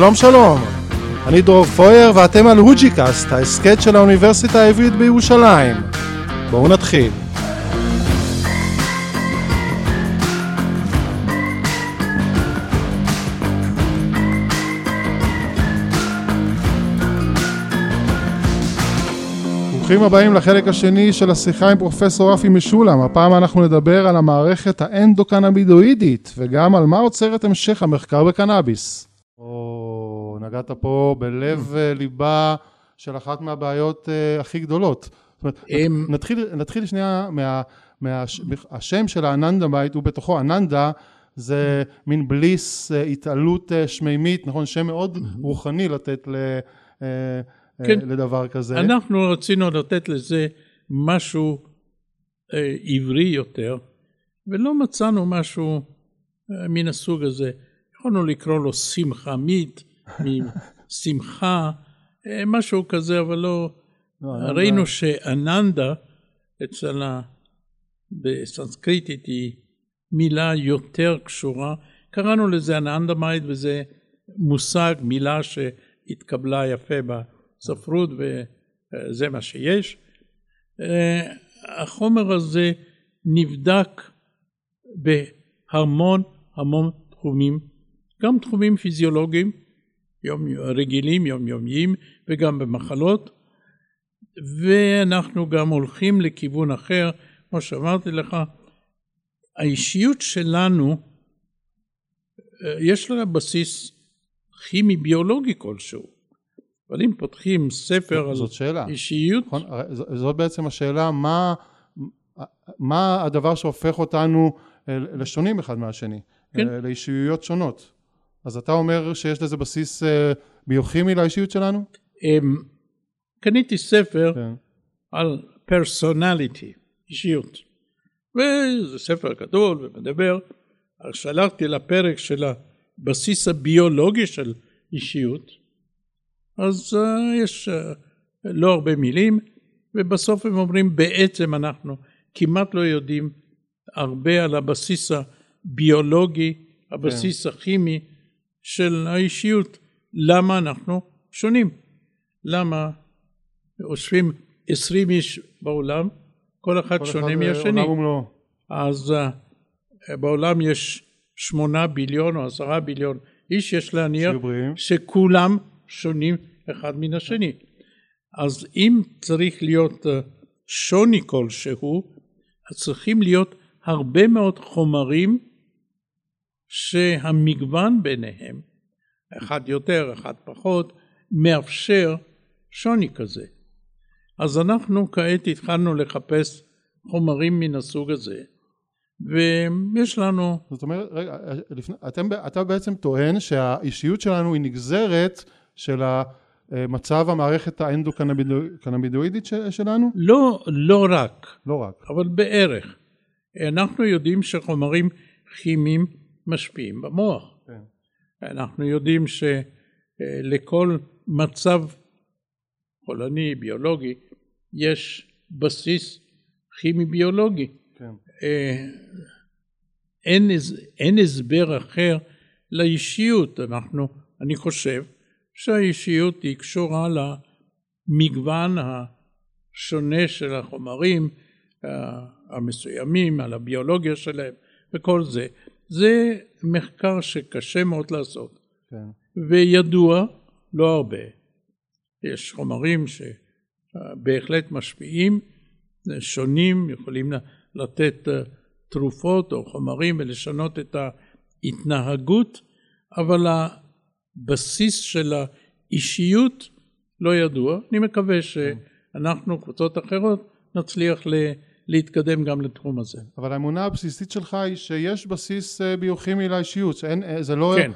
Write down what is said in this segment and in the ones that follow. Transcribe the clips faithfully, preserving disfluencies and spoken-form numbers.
שלום שלום, אני דור פויר ואתם על הוג'יקאסט, ההסכת של האוניברסיטה העברית בירושלים. בואו נתחיל. ברוכים הבאים לחלק השני של השיחה עם פרופסור רפי משולם. הפעם אנחנו נדבר על המערכת האנדוקנאבידואידית וגם על מה עוצרת המשך המחקר בקנאביס. או, נגעת פה בלב ליבה של אחת מהבעיות אה, הכי גדולות. זאת אומרת, נתחיל, נתחיל שנייה מה, מה, השם של האננדמייד, הוא בתוכו אננדה, זה מין בליס, אה, התעלות אה, שמימית, נכון? שם מאוד רוחני לתת ל... אה, כן. לדבר כזה. אנחנו רצינו לתת לזה משהו אה, עברי יותר, ולא מצאנו משהו אה, מן הסוג הזה. יכולנו לקרוא לו שמחה מית, שמחה, אה, משהו כזה, אבל לא. לא ראינו לא... שאננדה, אצל ה... בסנסקריטית היא מילה יותר קשורה. קראנו לזה אננדמייד, וזה מושג, מילה שהתקבלה יפה בה. ספרות, וזה מה שיש. החומר הזה נבדק בהמון המון תחומים, גם תחומים פיזיולוגיים, רגילים, יומיומיים, וגם במחלות, ואנחנו גם הולכים לכיוון אחר, כמו שאמרתי לך, האישיות שלנו, יש לה בסיס כימי-ביולוגי כלשהו, אבל אם פותחים ספר על אישיות... זאת בעצם השאלה, מה הדבר שהופך אותנו לשונים אחד מהשני, לאישיויות שונות. אז אתה אומר שיש לזה בסיס ביוכימי לאישיות שלנו? קניתי ספר על פרסונליטי, אישיות. וזה ספר גדול ומדבר. שלחתי לפרק של הבסיס הביולוגי של אישיות. אז uh, יש uh, לא הרבה מילים, ובסוף הם אומרים, בעצם אנחנו כמעט לא יודעים הרבה על הבסיס הביולוגי, הבסיס yeah. הכימי של האישיות. למה אנחנו שונים? למה יושבים עשרים איש בעולם, כל אחד כל שונה מהשני? לא. אז uh, בעולם יש שמונה ביליון או עשרה ביליון איש, יש להניח שכולם... שונים אחד מן השני. אז אם צריך להיות שוני כלשהו, אז צריכים להיות הרבה מאוד חומרים שהמגוון ביניהם, אחד יותר, אחד פחות, מאפשר שוני כזה. אז אנחנו כעת התחלנו לחפש חומרים מן הסוג הזה. ויש לנו... זאת אומרת, רגע, אתם, אתה בעצם טוען שהאישיות שלנו היא נגזרת... של מצב המערכת האנדוקנאבידואידית שלנו? לא, לא רק. לא רק. אבל בערך. אנחנו יודעים שחומרים כימיים משפיעים במוח. כן. אנחנו יודעים שלכל מצב חולני, ביולוגי, יש בסיס כימי-ביולוגי. כן. אין, אין הסבר אחר לאישיות. אנחנו, אני חושב, שהאישיות היא קשורה למגוון השונה של החומרים המסוימים, על הביולוגיה שלהם וכל זה. זה מחקר שקשה מאוד לעשות. כן. וידוע לא הרבה. יש חומרים שבהחלט משפיעים, שונים, יכולים לתת תרופות או חומרים ולשנות את ההתנהגות, אבל ה... בסיס של האישיות לא ידוע. אני מקווה שאנחנו, קבוצות אחרות, נצליח להתקדם גם לתחום הזה. אבל האמונה הבסיסית שלך היא שיש בסיס ביוכימי לאישיות. זה לא, כן.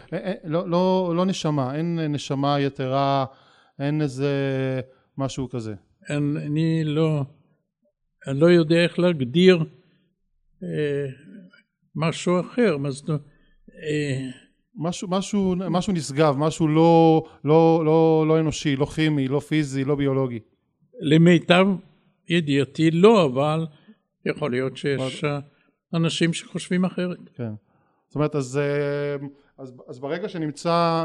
לא, לא, לא נשמה, אין נשמה יתרה, אין איזה משהו כזה. אני לא, אני לא יודע איך להגדיר אה, משהו אחר. אז, אה, משהו, משהו, משהו נשגב, משהו לא, לא, לא, לא אנושי, לא כימי, לא פיזי, לא ביולוגי. למיטב ידיעתי לא, אבל יכול להיות שיש אנשים שחושבים אחרת. כן. זאת אומרת, אז אז, אז ברגע שנמצא,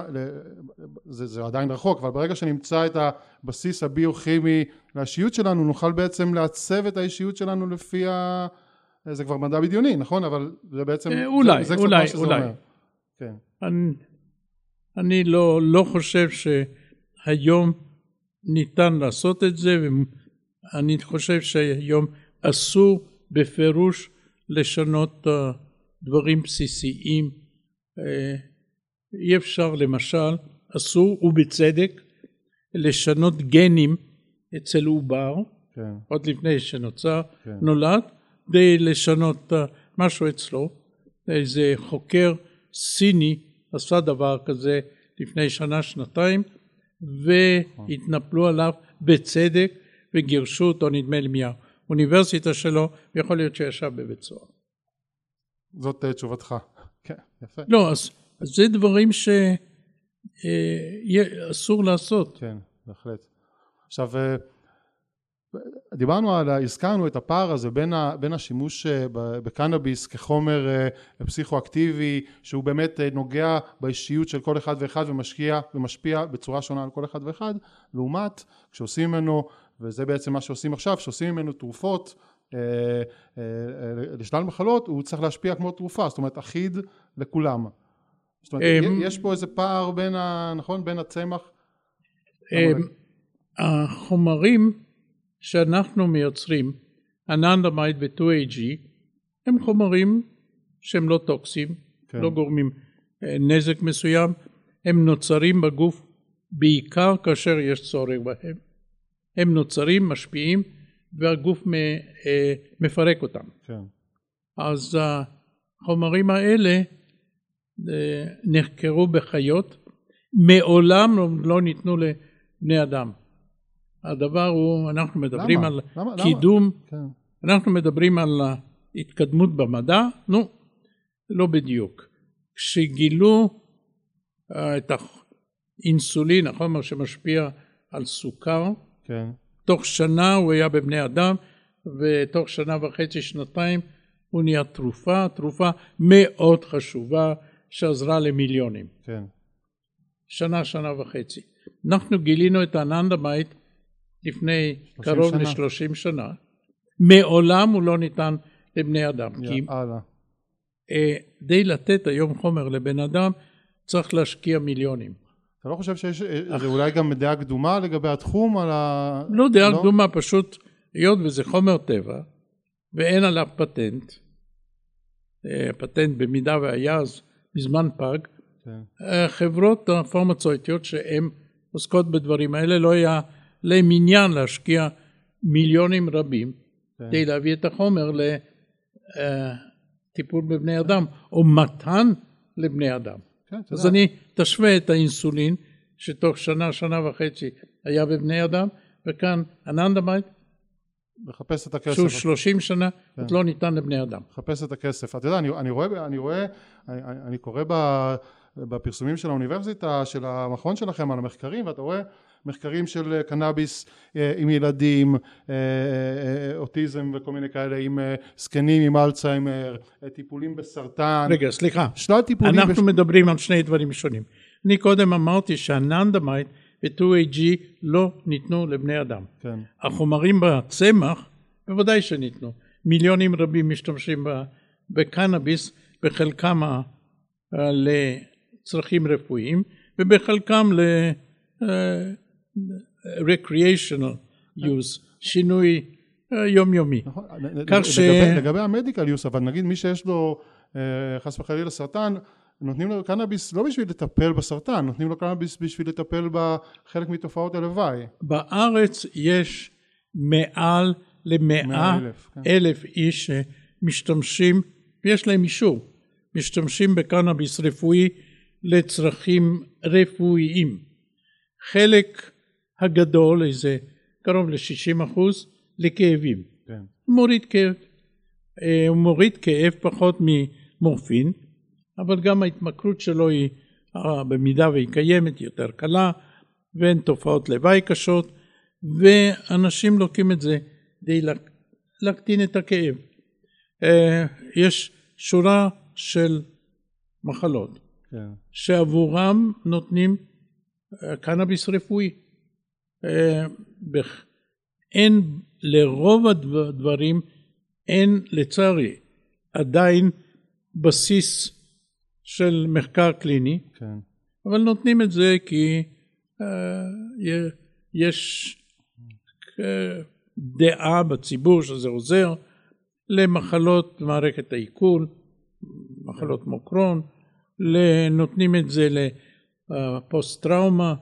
זה, זה עדיין רחוק, אבל ברגע שנמצא את הבסיס הביוכימי לאישיות שלנו, נוכל בעצם לעצב את האישיות שלנו לפי ה... זה כבר מדע בדיוני, נכון? אבל זה בעצם... אולי, זה, זה אולי, אולי. כן. אני, אני לא, לא חושב שהיום ניתן לעשות את זה, ואני חושב שהיום אסור בפירוש לשנות דברים בסיסיים. אי אפשר, למשל, אסור ובצדק לשנות גנים אצל עובר, כן. עוד לפני שנוצר, כן. נולד, כדי לשנות משהו אצלו. איזה חוקר סיני עשה דבר כזה לפני שנה, שנתיים, והתנפלו עליו בצדק וגירשו אותו, נדמה לי, מהאוניברסיטה שלו, ויכול להיות שישב בבית סוהר. זאת תשובתך. לא, אז זה דברים שאסור לעשות. כן, בהחלט. עכשיו, דיברנו על, הזכרנו את הפער הזה בין השימוש בקנאביס כחומר פסיכואקטיבי, שהוא באמת נוגע באישיות של כל אחד ואחד ומשקיע ומשפיע בצורה שונה על כל אחד ואחד, לעומת כשעושים ממנו, וזה בעצם מה שעושים עכשיו, שעושים ממנו תרופות, לשלל מחלות, הוא צריך להשפיע כמו תרופה, זאת אומרת אחיד לכולם. זאת אומרת יש פה איזה פער בין ה, נכון, בין הצמח. החומרים שאנחנו מייצרים, אננדמייד ו-טו איי ג'י, הם חומרים שהם לא טוקסיים, לא גורמים נזק מסוים, הם נוצרים בגוף בעיקר כאשר יש צורך בהם, הם נוצרים, משפיעים והגוף מפרק אותם. כן. אז החומרים האלה נחקרו בחיות, מעולם לא ניתנו לבני אדם. הדבר הוא, אנחנו מדברים למה? על למה? קידום, למה? אנחנו מדברים על התקדמות במדע, נו, לא בדיוק. כשגילו את האינסולין, החומר שמשפיע על סוכר, כן. תוך שנה הוא היה בבני אדם, ותוך שנה וחצי, שנתיים, הוא נהיה תרופה, תרופה מאוד חשובה, שעזרה למיליונים. כן. שנה, שנה וחצי. אנחנו גילינו את האננדמייד לפני קרוב ל-שלושים שנה. מעולם הוא לא ניתן לבני אדם. יאללה. די לתת היום חומר לבן אדם, צריך להשקיע מיליונים. אתה לא חושב שיש זה אולי גם דעה קדומה לגבי התחום? לא דעה קדומה, פשוט היות וזה חומר טבע ואין עליו פטנט, פטנט במידה והיה אז בזמן פג, חברות הפרמצויטיות שהן עוסקות בדברים האלה לא היה להם עניין להשקיע מיליונים רבים כדי להביא את החומר לטיפול בבני אדם או מתן לבני אדם. אז אני תשווה את האינסולין שתוך שנה, שנה וחצי היה בבני אדם, וכאן אננדמייד לחפש את הכסף שהוא שלושים שנה את לא ניתן לבני אדם. לחפש את הכסף. אתה יודע, אני רואה, אני רואה, אני קורא בפרסומים של האוניברסיטה, של המכון שלכם על המחקרים, ואתה רואה מחקרים של קנאביס עם ילדים, אוטיזם וכל מיני כאלה, עם סקנים, עם אלצהיימר, טיפולים בסרטן. רגע, סליחה. שלל טיפולים... אנחנו מדברים על שני דברים שונים. אני קודם אמרתי שהאננדמייד ו-טו איי ג'י לא ניתנו לבני אדם. החומרים בצמח בוודאי שניתנו. מיליונים רבים משתמשים בקנאביס, בחלקם לצרכים רפואיים, ובחלקם ל... recreational use, שינוי יומיומי. לגבי המדיקל use, אבל נגיד מי שיש לו חס וחלילה סרטן, נותנים לו קנאביס לא בשביל לטפל בסרטן, נותנים לו קנאביס בשביל לטפל בחלק מתופעות הלוואי. בארץ יש מעל למאה אלף איש שמשתמשים, ויש להם אישור, משתמשים בקנאביס רפואי לצרכים רפואיים. חלק הגדול, איזה קרוב ל-שישים אחוז, לכאבים. כן. מוריד כאב. הוא מוריד כאב פחות ממורפין, אבל גם ההתמכרות שלו היא, במידה והיא קיימת, יותר קלה, ואין תופעות לוואי קשות, ואנשים לוקים את זה די להקטין את הכאב. יש שורה של מחלות. שעבורם נותנים קנאביס רפואי. אין לרוב הדברים, אין לצערי עדיין בסיס של מחקר קליני, כן. אבל נותנים את זה כי אה, יש דעה בציבור שזה עוזר למחלות מערכת העיכול, מחלות מוקרון, נותנים את זה לפוסט טראומה,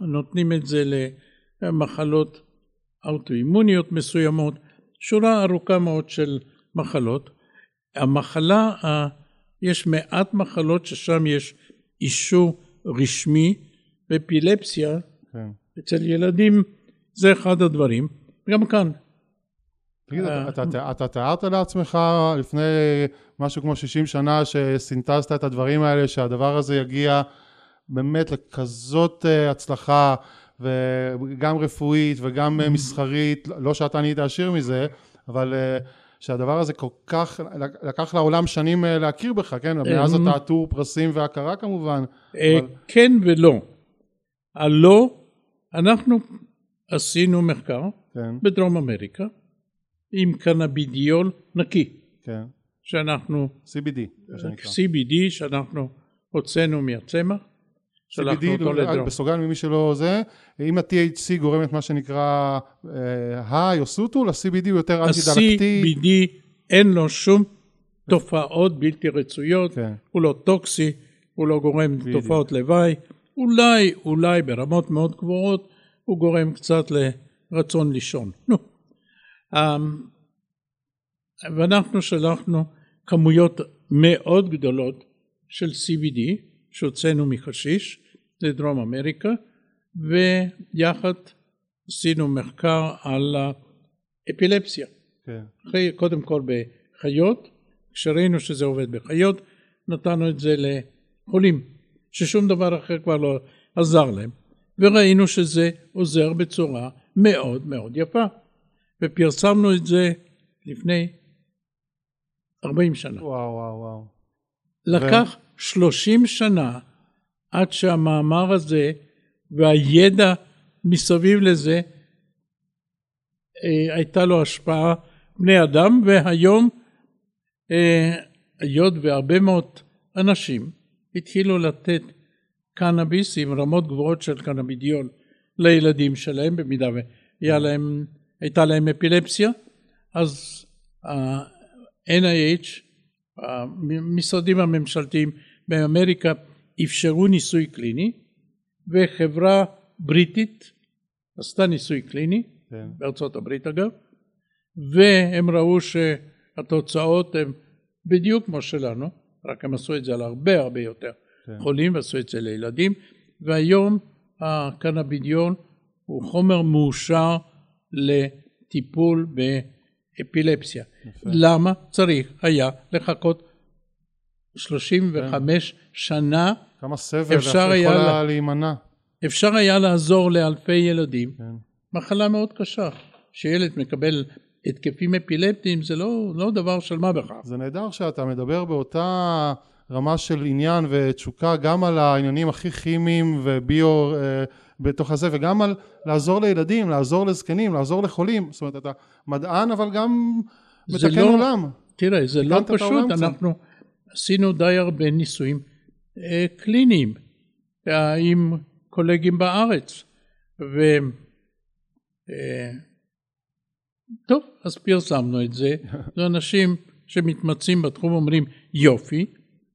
נותנים את זה למחלות אוטואימוניות מסוימות, שורה ארוכה מאוד של מחלות. המחלה, יש מעט מחלות ששם יש אישור רשמי, ואפילפסיה, כן. אצל ילדים זה אחד הדברים, גם כאן. תגיד, אתה תיארת לעצמך לפני משהו כמו שישים שנה שסינטזת את הדברים האלה, שהדבר הזה יגיע באמת לכזאת הצלחה, וגם רפואית וגם מסחרית, לא שאתה נהיית עשיר מזה, אבל שהדבר הזה כל כך, לקח לעולם שנים להכיר בך, כן? מאז אתה עטור פרסים והכרה כמובן. כן ולא. הלא, אנחנו עשינו מחקר בדרום אמריקה, עם קנאבידיול נקי. כן. שאנחנו... סי בי די. סי בי די שאנחנו הוצאנו מהצמח. סי בי די, בסוגן ממי שלא זה, אם ה-טי אייץ' סי גורמת מה שנקרא היוסוטול, ה-סי בי די הוא יותר אנטי-דלקתי. ה-סי בי די אין לו שום תופעות בלתי רצויות, הוא לא טוקסי, הוא לא גורם תופעות לוואי, אולי, אולי ברמות מאוד גבוהות, הוא גורם קצת לרצון לישון. נו. ואנחנו שלחנו כמויות מאוד גדולות של סי בי די שהוצאנו מחשיש לדרום אמריקה, ויחד עשינו מחקר על האפילפסיה. Okay. קודם כל בחיות, כשראינו שזה עובד בחיות, נתנו את זה לחולים, ששום דבר אחר כבר לא עזר להם, וראינו שזה עוזר בצורה מאוד מאוד יפה. ופרסמנו את זה לפני ארבעים שנה. וואו, וואו, וואו. לקח ו... שלושים שנה עד שהמאמר הזה והידע מסביב לזה אה, הייתה לו השפעה בני אדם, והיום אה, היות והרבה מאוד אנשים התחילו לתת קנאביס עם רמות גבוהות של קנאבידיול לילדים שלהם, במידה והיה להם... הייתה להם אפילפסיה, אז ה-אן איי אייץ', המשרדים הממשלתיים באמריקה, אפשרו ניסוי קליני, וחברה בריטית עשתה ניסוי קליני, כן. בארצות הברית אגב, והם ראו שהתוצאות הן בדיוק כמו שלנו, רק הם עשו את זה על הרבה הרבה יותר כן. חולים, ועשו את זה לילדים, והיום הקנאבידיול הוא חומר מאושר, לטיפול באפילפסיה. יפה. למה צריך היה לחכות שלושים וחמש כן. שנה? כמה סבל, אפשר היה לה... להימנע. אפשר היה לעזור לאלפי ילדים. כן. מחלה מאוד קשה. שילד מקבל התקפים אפילפטיים, זה לא, לא דבר של מה בכך. זה נהדר שאתה מדבר באותה רמה של עניין ותשוקה, גם על העניינים הכי כימיים וביו... בתוך הזה, וגם על לעזור לילדים, לעזור לזקנים, לעזור לחולים. זאת אומרת, אתה מדען, אבל גם מתקן לא, עולם. תראה, זה לא פשוט. אנחנו זה. עשינו די הרבה ניסויים אה, קליניים אה, עם קולגים בארץ. ו... אה, טוב, אז פרסמנו את זה. זה אנשים שמתמצאים בתחום אומרים, יופי,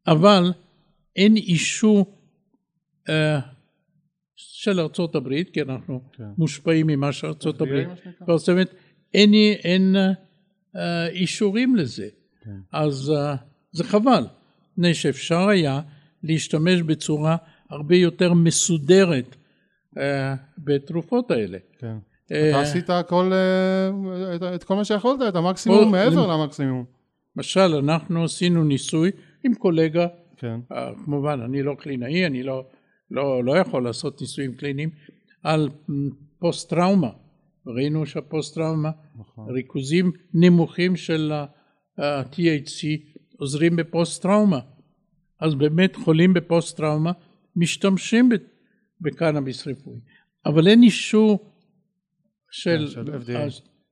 אבל אין אישור... אה, של ארצות הברית, כי אנחנו כן. מושפעים ממה שארצות הברית, זאת אומרת, אין, אין אה, אישורים לזה, כן. אז אה, זה חבל, מפני שאפשר היה להשתמש בצורה הרבה יותר מסודרת אה, בתרופות האלה. כן. אה, אתה עשית הכל, אה, את, את כל מה שיכולת, את המקסימום כל, מעבר למ... למקסימום. למשל, אנחנו עשינו ניסוי עם קולגה, כן. אה, כמובן, אני לא קלינאי, אני לא... לא, לא יכול לעשות ניסויים קליניים על פוסט טראומה. ראינו שהפוסט טראומה, נכון. ריכוזים נמוכים של ה-טי אייץ' סי עוזרים בפוסט טראומה. אז באמת חולים בפוסט טראומה משתמשים בקנאביס רפואי. אבל אין אישור של,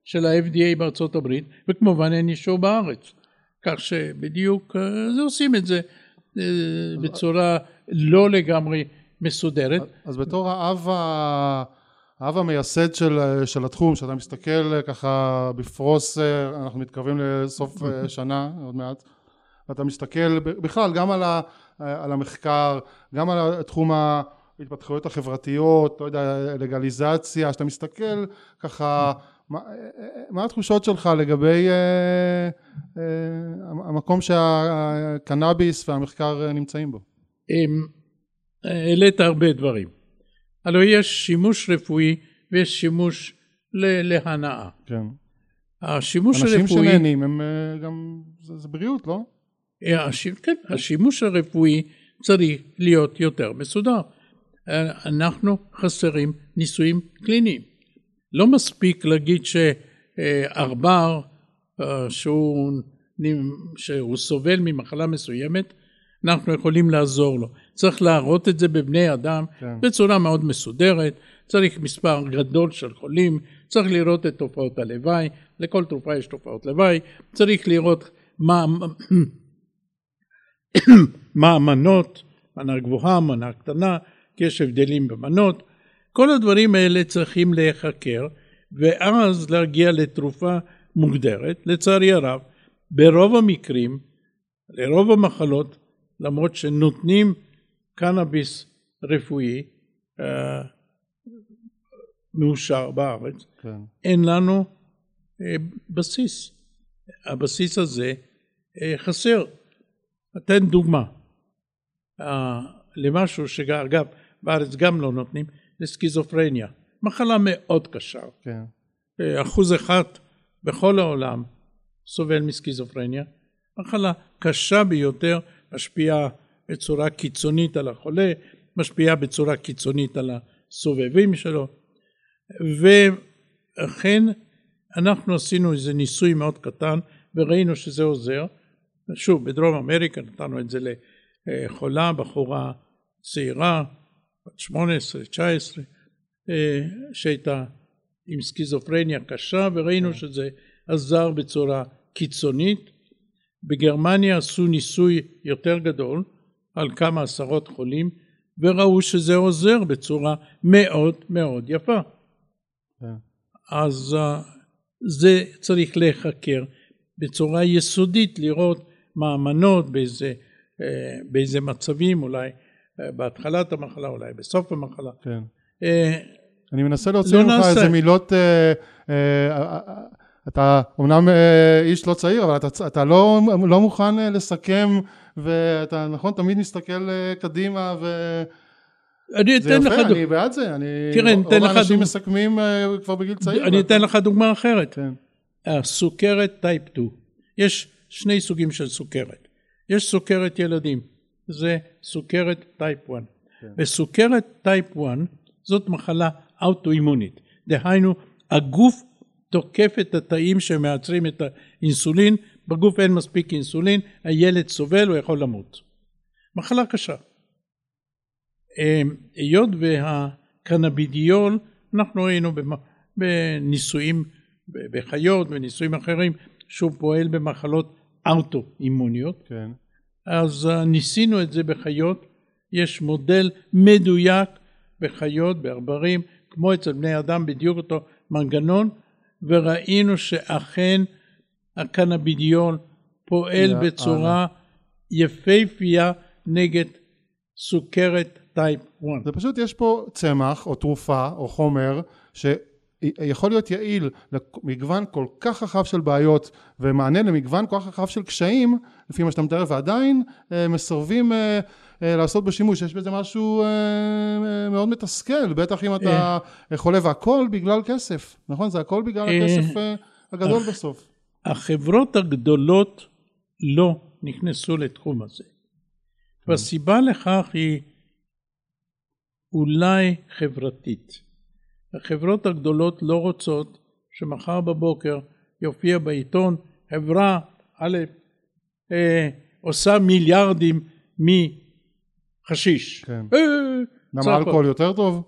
של ה-אף די איי בארצות הברית, וכמובן אין אישור בארץ. כך שבדיוק זה עושים את זה בצורה לא לגמרי מסודרת. אז בתור האב, האב המייסד של, של התחום, שאתה מסתכל ככה בפרוס, אנחנו מתקרבים לסוף שנה עוד מעט, ואתה מסתכל בכלל גם על, ה, על המחקר, גם על תחום ההתפתחויות החברתיות, לא יודע, לגליזציה, שאתה מסתכל ככה, מה, מה התחושות שלך לגבי אה, אה, המקום שהקנאביס והמחקר נמצאים בו? העלית הרבה דברים. הלוא יש שימוש רפואי ויש שימוש להנאה. כן. השימוש הרפואי... אנשים שנהנים הם גם... זה, זה בריאות, לא? כן, השימוש הרפואי צריך להיות יותר מסודר. אנחנו חסרים ניסויים קליניים. לא מספיק להגיד שערבר שהוא, שהוא סובל ממחלה מסוימת, אנחנו יכולים לעזור לו. צריך להראות את זה בבני אדם, כן. בצורה מאוד מסודרת, צריך מספר גדול של חולים, צריך לראות את תופעות הלוואי, לכל תרופה יש תופעות לוואי, צריך לראות מה... מה המנות, מנה גבוהה, מנה קטנה, כי יש הבדלים במנות. כל הדברים האלה צריכים להיחקר, ואז להגיע לתרופה מוגדרת. לצערי הרב, ברוב המקרים, לרוב המחלות, למרות שנותנים קנאביס רפואי אה, מאושר בארץ, כן. אין לנו אה, בסיס. הבסיס הזה אה, חסר. אתן דוגמה למשהו שאגב בארץ גם לא נותנים, לסקיזופרניה, מחלה מאוד קשה. אחוז אחד בכל העולם סובל מסקיזופרניה, מחלה קשה ביותר, משפיעה בצורה קיצונית על החולה, משפיעה בצורה קיצונית על הסובבים שלו. ואכן אנחנו עשינו איזה ניסוי מאוד קטן וראינו שזה עוזר. שוב, בדרום אמריקה נתנו את זה לחולה, בחורה צעירה, בת שמונה עשרה, תשע עשרה, שהייתה עם סקיזופרניה קשה, וראינו yeah. שזה עזר בצורה קיצונית. בגרמניה עשו ניסוי יותר גדול, על כמה עשרות חולים, וראו שזה עוזר בצורה מאוד מאוד יפה. Yeah. אז זה צריך להיחקר בצורה יסודית, לראות מאמנות באיזה, באיזה מצבים, אולי בהתחלת המחלה, אולי בסוף המחלה. כן. אה, אני מנסה להוציא לא לך איזה מילות, אה, אה, אתה אומנם איש לא צעיר, אבל אתה, אתה לא, לא מוכן לסכם, ואתה נכון, תמיד מסתכל קדימה, ו... אני אתן יפה, לך דוגמה. אני בעד זה, אני... תראה, ניתן לך אנשים דוג... מסכמים כבר בגיל צעיר. אני אתן לך דוגמה אחרת. כן. הסוכרת טייפ שתיים. יש שני סוגים של סוכרת. יש סוכרת ילדים, זה סוכרת טייפ אחת. כן. וסוכרת טייפ אחת זאת מחלה אוטואימונית. דהיינו, הגוף תוקף את התאים שמעצרים את האינסולין, בגוף אין מספיק אינסולין, הילד סובל, הוא יכול למות. מחלה קשה. היות והקנאבידיול, אנחנו ראינו בניסויים בחיות וניסויים אחרים שהוא פועל במחלות אוטואימוניות. כן. אז ניסינו את זה בחיות, יש מודל מדויק בחיות, בערברים, כמו אצל בני אדם, בדיוק אותו מנגנון, וראינו שאכן הקנאבידיול פועל בצורה יפהפייה נגד סוכרת טייפ אחת. זה פשוט יש פה צמח או תרופה או חומר ש... יכול להיות יעיל למגוון כל כך רחב של בעיות ומענה למגוון כל כך רחב של קשיים, לפי מה שאתה מתאר, ועדיין מסרבים לעשות בשימוש. יש בזה משהו מאוד מתסכל, בטח אם אתה חולה, והכל בגלל כסף, נכון? זה הכל בגלל הכסף הגדול בסוף. החברות הגדולות לא נכנסו לתחום הזה. והסיבה לכך היא אולי חברתית. החברות הגדולות לא רוצות שמחר בבוקר יופיע בעיתון חברה א' עושה מיליארדים מחשיש. גם אלכוהול יותר טוב?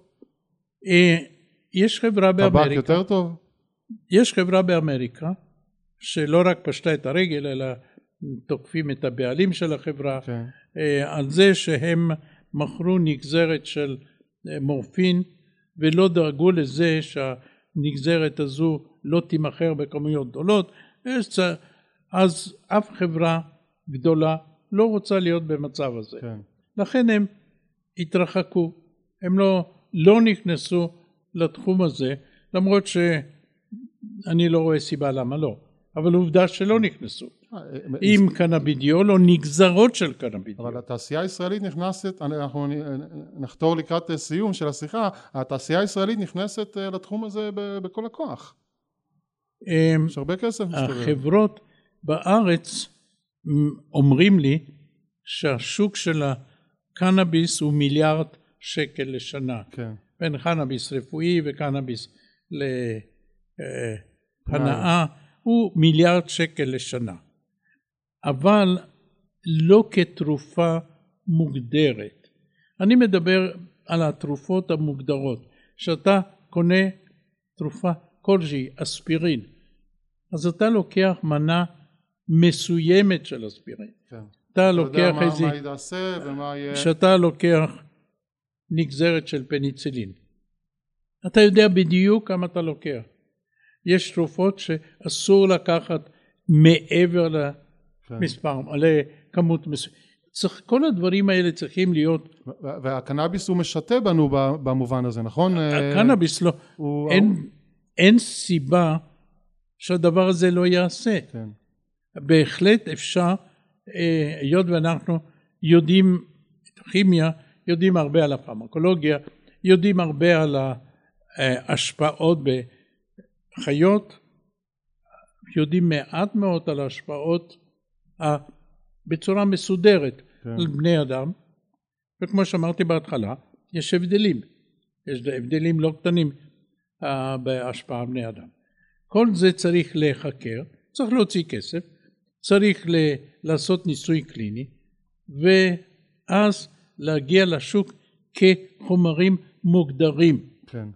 יש חברה באמריקה. טבק יותר טוב? יש חברה באמריקה, שלא רק פשטה את הרגל, אלא תוקפים את הבעלים של החברה, על זה שהם מכרו נגזרת של מורפין, ולא דאגו לזה שהנגזרת הזו לא תימכר בכמויות גדולות, אז אף חברה גדולה לא רוצה להיות במצב הזה. כן. לכן הם התרחקו, הם לא, לא נכנסו לתחום הזה, למרות שאני לא רואה סיבה למה לא, אבל עובדה שלא נכנסו. עם קנאבידיול או נגזרות של קנאבידיול. אבל התעשייה הישראלית נכנסת, אנחנו נחתור לקראת סיום של השיחה, התעשייה הישראלית נכנסת לתחום הזה בכל הכוח. יש הרבה כסף משתובב. החברות בארץ אומרים לי שהשוק של הקנאביס הוא מיליארד שקל לשנה. כן. בין קנאביס רפואי וקנאביס להנאה. הוא מיליארד שקל לשנה, אבל לא כתרופה מוגדרת. אני מדבר על התרופות המוגדרות, שאתה קונה תרופה כלשהי, אספירין, אז אתה לוקח מנה מסוימת של אספירין. כן. אתה, אתה לוקח איזה... מה ידעשה ומה יהיה... שאתה לוקח נגזרת של פניצילין. אתה יודע בדיוק כמה אתה לוקח. יש תרופות שאסור לקחת מעבר למספר, לכמות מסוימת. כל הדברים האלה צריכים להיות... והקנאביס הוא משתה בנו במובן הזה, נכון? הקנאביס לא. אין סיבה שהדבר הזה לא יעשה. בהחלט אפשר, היות ואנחנו יודעים כימיה, יודעים הרבה על הפרמקולוגיה, יודעים הרבה על ההשפעות ב... חיות, יודעים מעט מאוד על ההשפעות בצורה מסודרת על בני אדם, וכמו שאמרתי בהתחלה, יש הבדלים, יש הבדלים לא קטנים בהשפעה על בני אדם. כל זה צריך לחקר, צריך להוציא כסף, צריך לעשות ניסוי קליני, ואז להגיע לשוק כחומרים מוגדרים. כן.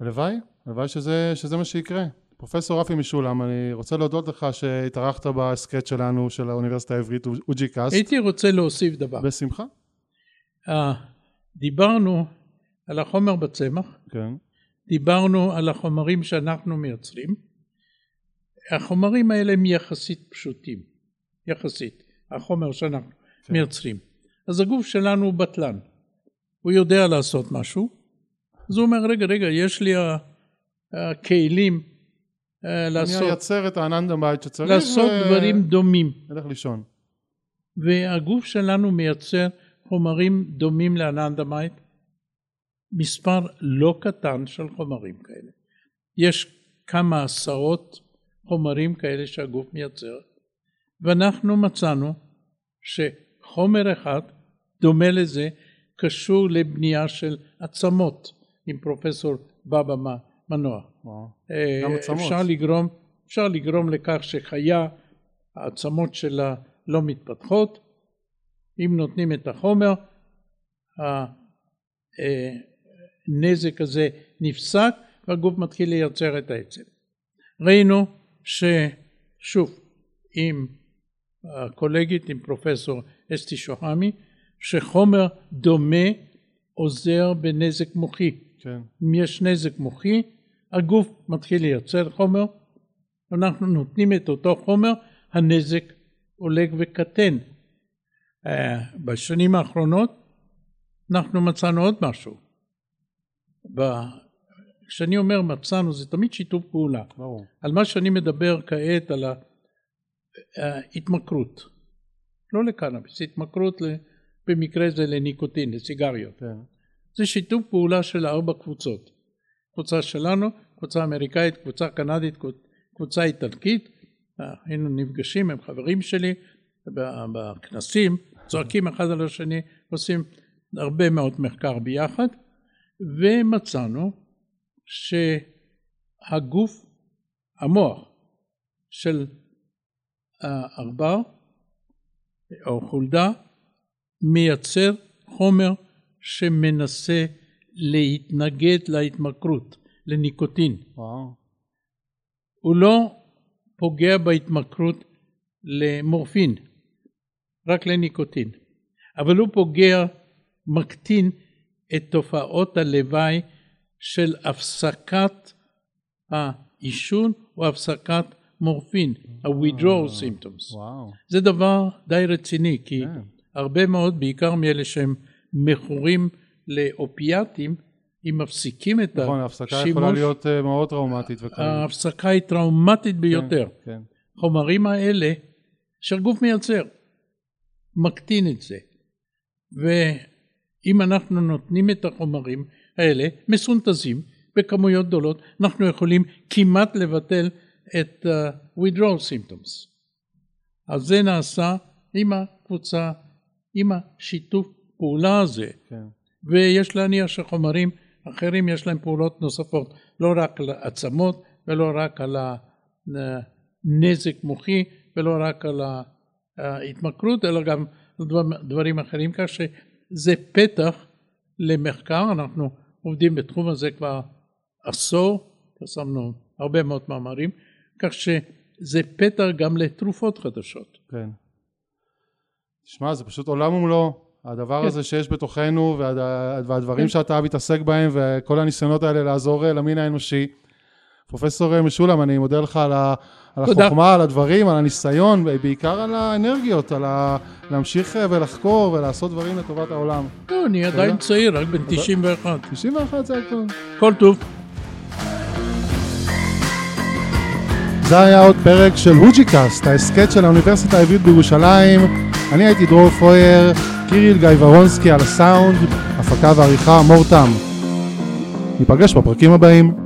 הלוואי? הלוואי שזה, שזה מה שיקרה. פרופסור רפי משולם, אני רוצה להודות לך שהתארחת בסקט שלנו, של האוניברסיטה העברית, הוג'יקאסט. הייתי רוצה להוסיף דבר. בשמחה. דיברנו על החומר בצמח, כן. דיברנו על החומרים שאנחנו מייצרים. החומרים האלה הם יחסית פשוטים, יחסית, החומר שאנחנו כן. מייצרים. אז הגוף שלנו הוא בטלן, הוא יודע לעשות משהו, אז הוא אומר, רגע, רגע, יש לי הכלים לעשות... אני אייצר את האננדמייד שצריך... לעשות ו... דברים דומים. הלך לישון. והגוף שלנו מייצר חומרים דומים לאננדמייד, מספר לא קטן של חומרים כאלה. יש כמה עשרות חומרים כאלה שהגוף מייצר, ואנחנו מצאנו שחומר אחד דומה לזה קשור לבנייה של עצמות. עם פרופסור בבא מנוע. אפשר לגרום, אפשר לגרום לכך שחיה, העצמות שלה לא מתפתחות. אם נותנים את החומר, הנזק הזה נפסק, והגוף מתחיל לייצר את העצם. ראינו ששוב, עם הקולגית, עם פרופסור אסתי-שוהמי, שחומר דומה עוזר בנזק מוחי. אם יש נזק מוחי, הגוף מתחיל לייצר חומר, אנחנו נותנים את אותו חומר, הנזק הולך וקטן. בשנים האחרונות, אנחנו מצאנו עוד משהו. כשאני אומר מצאנו, זה תמיד שיתוף פעולה. על מה שאני מדבר כעת, על ההתמכרות. לא לקנאביס, התמכרות במקרה זה לניקוטין, לסיגריות. זה שיתוף פעולה של ארבע קבוצות. קבוצה שלנו, קבוצה אמריקאית, קבוצה קנדית, קבוצה איטלקית. היינו נפגשים עם חברים שלי בכנסים, צועקים אחד על השני, עושים הרבה מאוד מחקר ביחד, ומצאנו שהגוף, המוח של העכבר, או חולדה, מייצר חומר שמנסה להתנגד להתמכרות, לניקוטין. וואו. הוא לא פוגע בהתמכרות למורפין, רק לניקוטין. אבל הוא פוגע, מקטין את תופעות הלוואי של הפסקת האישון או הפסקת מורפין, ה-withdrawal symptoms. וואו. זה דבר די רציני, כי הרבה מאוד, בעיקר מאלה שהם מכורים לאופיאטים, אם מפסיקים את השימוש... נכון, ההפסקה יכולה להיות מאוד טראומטית. ההפסקה היא טראומטית ביותר. חומרים האלה, שהגוף מייצר, מקטין את זה. ואם אנחנו נותנים את החומרים האלה, מסונתזים בכמויות גדולות, אנחנו יכולים כמעט לבטל את withdrawal symptoms. אז זה נעשה עם הקבוצה, עם השיתוף פעולה הזה. ויש להניע שחומרים אחרים יש להם פעולות נוספות, לא רק על העצמות ולא רק על הנזק מוחי ולא רק על ההתמכרות, אלא גם דברים אחרים, כך שזה פתח למחקר. אנחנו עובדים בתחום הזה כבר עשור, שמנו הרבה מאוד מאמרים, כך שזה פתח גם לתרופות חדשות. כן. תשמע, זה פשוט עולם ומלואו. הדבר הזה שיש בתוכנו והדברים שאתה מתעסק בהם וכל הניסיונות האלה לעזור למין האנושי. פרופסור משולם, אני מודה לך על החוכמה, על הדברים, על הניסיון, בעיקר על האנרגיות, על להמשיך ולחקור ולעשות דברים לטובת העולם. לא, אני עדיין צעיר, רק בן תשעים ואחת. תשעים ואחת זה הכל. כל טוב. זה היה עוד פרק של הוג'יקאסט, ההסכת של האוניברסיטה העברית בירושלים. אני הייתי דור פויר, קיריל גיא ורונסקי על הסאונד, הפקה ועריכה מורתם. ניפגש בפרקים הבאים.